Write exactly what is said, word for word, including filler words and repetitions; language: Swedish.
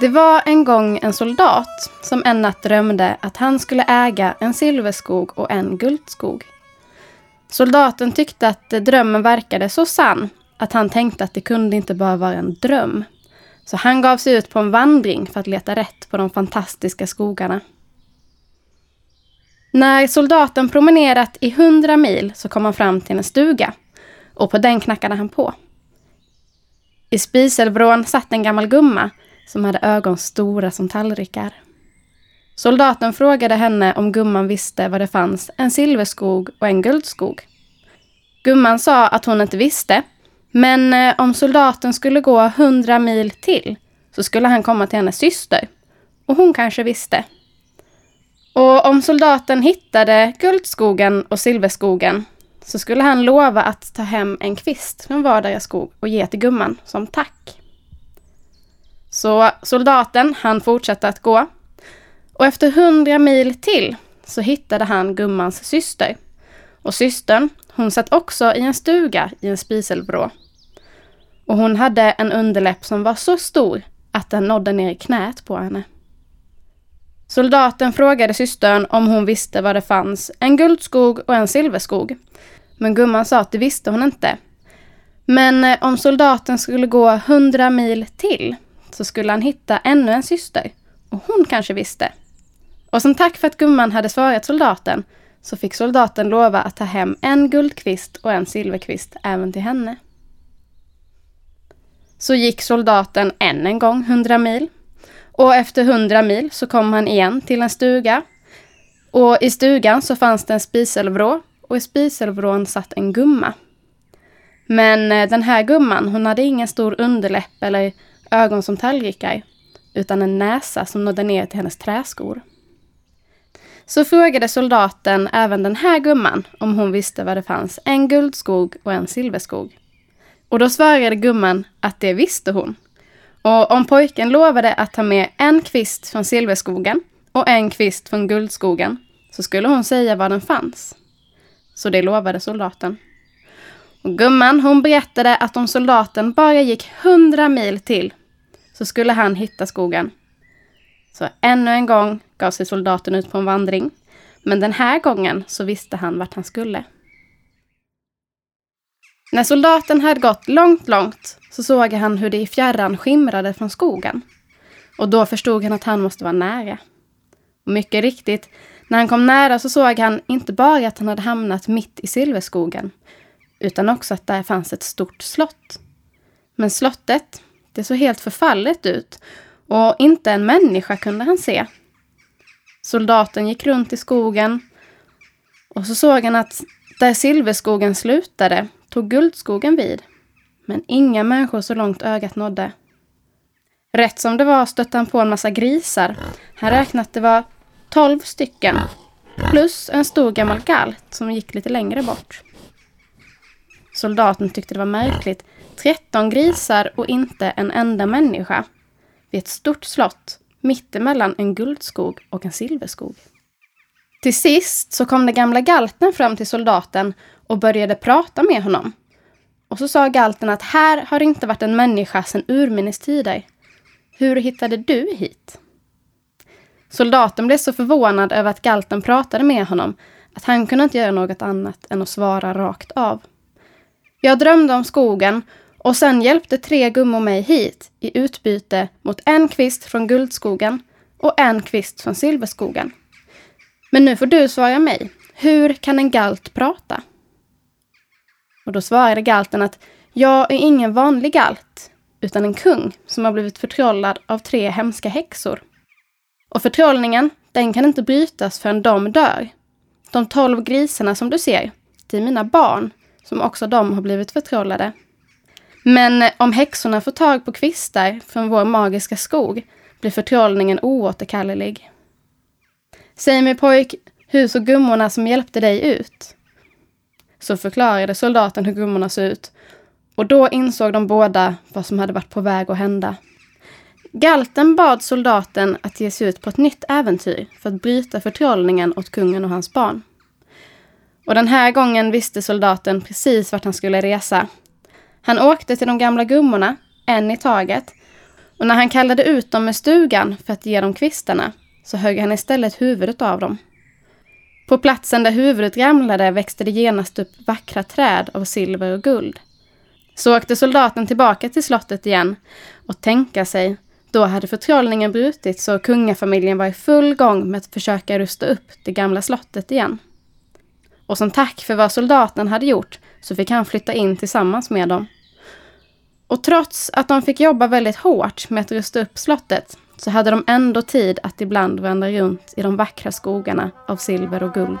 Det var en gång en soldat som en natt drömde att han skulle äga en silverskog och en guldskog. Soldaten tyckte att drömmen verkade så sann att han tänkte att det kunde inte bara vara en dröm. Så han gav sig ut på en vandring för att leta rätt på de fantastiska skogarna. När soldaten promenerat i hundra mil så kom han fram till en stuga och på den knackade han på. I spiselvrån satt en gammal gumma som hade ögon stora som tallrikar. Soldaten frågade henne om gumman visste var det fanns en silverskog och en guldskog. Gumman sa att hon inte visste, men om soldaten skulle gå hundra mil till så skulle han komma till hennes syster, och hon kanske visste. Och om soldaten hittade guldskogen och silverskogen så skulle han lova att ta hem en kvist från vardera skog och ge till gumman som tack. Så soldaten, han fortsatte att gå. Och efter hundra mil till så hittade han gummans syster. Och systern, hon satt också i en stuga i en spiselvrå. Och hon hade en underläpp som var så stor att den nådde ner i knät på henne. Soldaten frågade systern om hon visste var det fanns en guldskog och en silverskog. Men gumman sa att det visste hon inte. Men om soldaten skulle gå hundra mil till så skulle han hitta ännu en syster, och hon kanske visste. Och som tack för att gumman hade svarat soldaten så fick soldaten lova att ta hem en guldkvist och en silverkvist även till henne. Så gick soldaten än en gång hundra mil, och efter hundra mil så kom han igen till en stuga, och i stugan så fanns det en spiselvrå, och i spiselvrån satt en gumma. Men den här gumman, hon hade ingen stor underläpp eller ögon som tallrikar, utan en näsa som nådde ner till hennes träskor. Så frågade soldaten även den här gumman om hon visste vad det fanns en guldskog och en silverskog. Och då svarade gumman att det visste hon. Och om pojken lovade att ta med en kvist från silverskogen och en kvist från guldskogen så skulle hon säga var den fanns. Så det lovade soldaten. Och gumman, hon berättade att om soldaten bara gick hundra mil till så skulle han hitta skogen. Så ännu en gång gav sig soldaten ut på en vandring. Men den här gången så visste han vart han skulle. När soldaten hade gått långt, långt så såg han hur det i fjärran skimrade från skogen. Och då förstod han att han måste vara nära. Och mycket riktigt, när han kom nära så såg han inte bara att han hade hamnat mitt i silverskogen, utan också att där fanns ett stort slott. Men slottet, det såg helt förfallet ut, och inte en människa kunde han se. Soldaten gick runt i skogen, och så såg han att där silverskogen slutade tog guldskogen vid, men inga människor så långt ögat nådde. Rätt som det var stötte han på en massa grisar. Han räknade att det var tolv stycken, plus en stor gammal galt som gick lite längre bort. Soldaten tyckte det var märkligt. tretton grisar och inte en enda människa. Vid ett stort slott, mittemellan en guldskog och en silverskog. Till sist så kom den gamla galten fram till soldaten och började prata med honom. Och så sa galten att här har det inte varit en människa sedan urminnes tider. Hur hittade du hit? Soldaten blev så förvånad över att galten pratade med honom att han kunde inte göra något annat än att svara rakt av. Jag drömde om skogen och sen hjälpte tre gummor mig hit i utbyte mot en kvist från guldskogen och en kvist från silverskogen. Men nu får du svara mig, hur kan en galt prata? Och då svarade galten att jag är ingen vanlig galt utan en kung som har blivit förtrollad av tre hemska häxor. Och förtrollningen, den kan inte brytas förrän de dör. De tolv grisarna som du ser, det är mina barn, som också de har blivit förtrollade. Men om häxorna får tag på kvistar från vår magiska skog blir förtrollningen oåterkallelig. Säg mig pojk, hur såg gummorna som hjälpte dig ut? Så förklarade soldaten hur gummorna såg ut, och då insåg de båda vad som hade varit på väg att hända. Galten bad soldaten att ge sig ut på ett nytt äventyr för att bryta förtrollningen åt kungen och hans barn. Och den här gången visste soldaten precis vart han skulle resa. Han åkte till de gamla gummorna, en i taget, Och när han kallade ut dem med stugan för att ge dem kvistarna så högg han istället huvudet av dem. På platsen där huvudet ramlade växte det genast upp vackra träd av silver och guld. Så åkte soldaten tillbaka till slottet igen och tänka sig, då hade förtrollningen brutits så kungafamiljen var i full gång med att försöka rusta upp det gamla slottet igen. Och som tack för vad soldaten hade gjort så fick han flytta in tillsammans med dem. Och trots att de fick jobba väldigt hårt med att rusta upp slottet så hade de ändå tid att ibland vandra runt i de vackra skogarna av silver och guld.